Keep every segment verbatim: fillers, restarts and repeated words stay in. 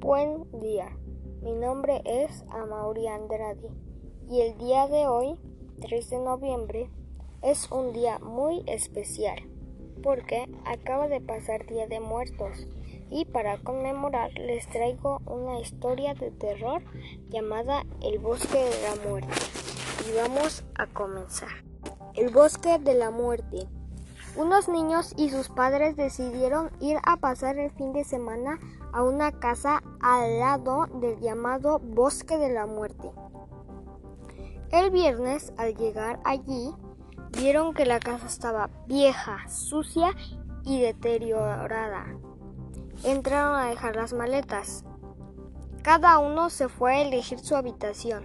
Buen día, mi nombre es Amaury Andrade y el día de hoy, tres de noviembre, es un día muy especial porque acaba de pasar Día de Muertos y para conmemorar les traigo una historia de terror llamada El Bosque de la Muerte y vamos a comenzar. El Bosque de la Muerte. Unos niños y sus padres decidieron ir a pasar el fin de semana a una casa al lado del llamado Bosque de la Muerte. El viernes, al llegar allí, vieron que la casa estaba vieja, sucia y deteriorada. Entraron a dejar las maletas. Cada uno se fue a elegir su habitación.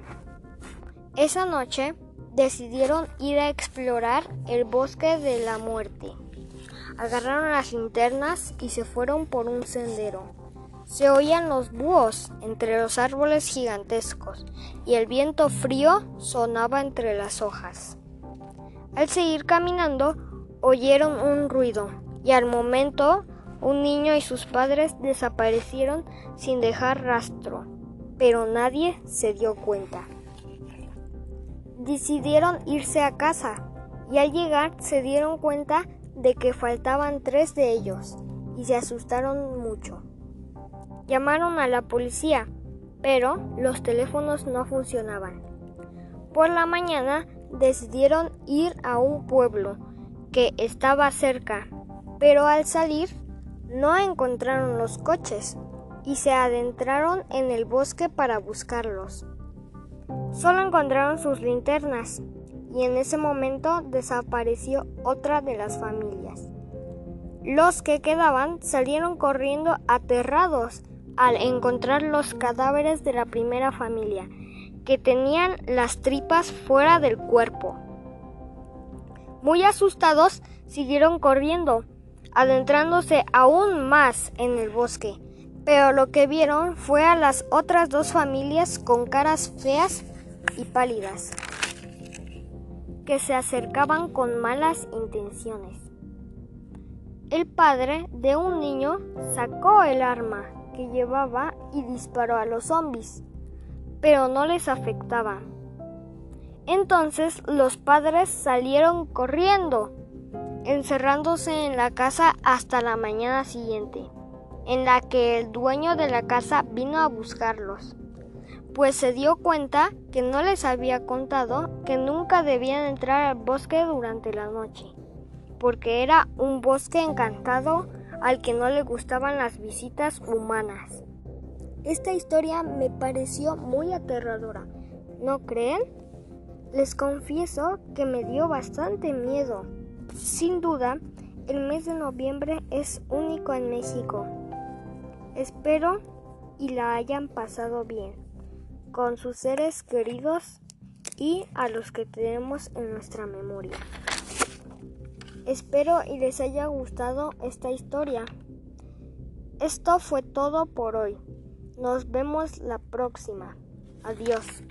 Esa noche, decidieron ir a explorar el Bosque de la Muerte. Agarraron las linternas y se fueron por un sendero. Se oían los búhos entre los árboles gigantescos y el viento frío sonaba entre las hojas. Al seguir caminando, oyeron un ruido y al momento un niño y sus padres desaparecieron sin dejar rastro, pero nadie se dio cuenta. Decidieron irse a casa y al llegar se dieron cuenta de que faltaban tres de ellos y se asustaron mucho. Llamaron a la policía, pero los teléfonos no funcionaban. Por la mañana decidieron ir a un pueblo que estaba cerca, pero al salir no encontraron los coches y se adentraron en el bosque para buscarlos. Solo encontraron sus linternas y en ese momento desapareció otra de las familias. Los que quedaban salieron corriendo aterrados al encontrar los cadáveres de la primera familia, que tenían las tripas fuera del cuerpo. Muy asustados, siguieron corriendo, adentrándose aún más en el bosque, pero lo que vieron fue a las otras dos familias con caras feas y pálidas, que se acercaban con malas intenciones. El padre de un niño sacó el arma que llevaba y disparó a los zombis, pero no les afectaba. Entonces los padres salieron corriendo, encerrándose en la casa hasta la mañana siguiente, en la que el dueño de la casa vino a buscarlos, pues se dio cuenta que no les había contado que nunca debían entrar al bosque durante la noche, porque era un bosque encantado al que no le gustaban las visitas humanas. Esta historia me pareció muy aterradora, ¿no creen? Les confieso que me dio bastante miedo. Sin duda, el mes de noviembre es único en México. Espero y la hayan pasado bien, con sus seres queridos y a los que tenemos en nuestra memoria. Espero y les haya gustado esta historia. Esto fue todo por hoy. Nos vemos la próxima. Adiós.